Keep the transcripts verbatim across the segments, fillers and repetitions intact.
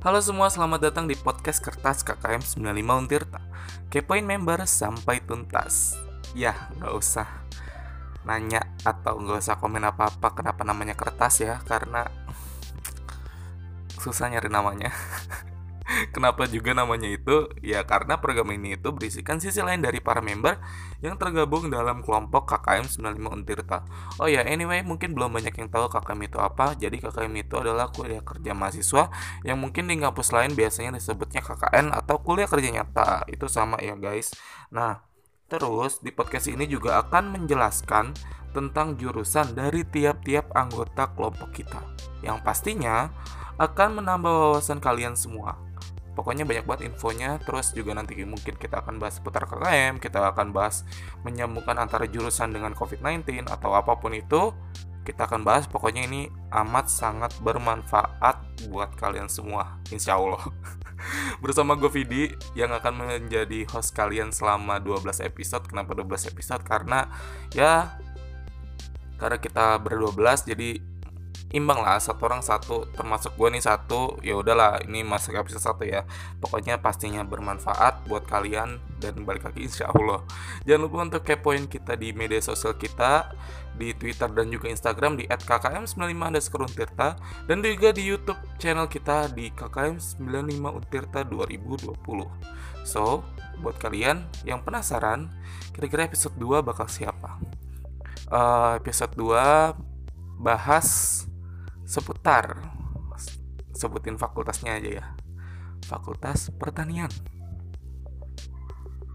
Halo semua, selamat datang di podcast Kertas K K M sembilan puluh lima Untirta. Kepoin member sampai tuntas. Yah, gak usah nanya atau gak usah komen apa-apa kenapa namanya kertas ya, karena susah nyari namanya. Kenapa juga namanya itu? Ya karena program ini itu berisikan sisi lain dari para member yang tergabung dalam kelompok K K M sembilan puluh lima Untirta. Oh ya, anyway, mungkin belum banyak yang tahu K K M itu apa. Jadi K K M itu adalah kuliah kerja mahasiswa yang mungkin di kampus lain biasanya disebutnya K K N atau kuliah kerja nyata. Itu sama ya guys. Nah, terus di podcast ini juga akan menjelaskan tentang jurusan dari tiap-tiap anggota kelompok kita, yang pastinya akan menambah wawasan kalian semua. Pokoknya banyak banget infonya. Terus juga nanti mungkin kita akan bahas seputar K K M, kita akan bahas menyambungkan antara jurusan dengan covid sembilan belas atau apapun itu. Kita akan bahas, pokoknya ini amat sangat bermanfaat buat kalian semua, insya Allah. Bersama gue Vidi yang akan menjadi host kalian selama dua belas episode. Kenapa dua belas episode? Karena ya karena kita berdua belas, jadi imbang lah, satu orang satu, termasuk gue nih satu. Ya udahlah, ini masuk episode satu ya. Pokoknya pastinya bermanfaat buat kalian, dan balik lagi insya Allah. Jangan lupa untuk kepoin kita di media sosial kita, di Twitter dan juga Instagram di et k k m sembilan puluh lima underscore untirta, dan juga di YouTube channel kita di k k m sembilan puluh lima untirta dua ribu dua puluh. So, buat kalian yang penasaran kira-kira episode dua bakal siapa, uh, episode dua bahas seputar, sebutin fakultasnya aja ya, Fakultas Pertanian.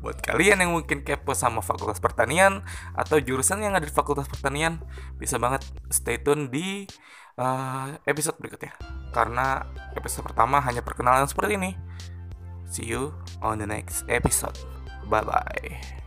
Buat kalian yang mungkin kepo sama Fakultas Pertanian atau jurusan yang ada di Fakultas Pertanian, bisa banget stay tune di uh, episode berikutnya, karena episode pertama hanya perkenalan seperti ini. See you on the next episode. Bye bye.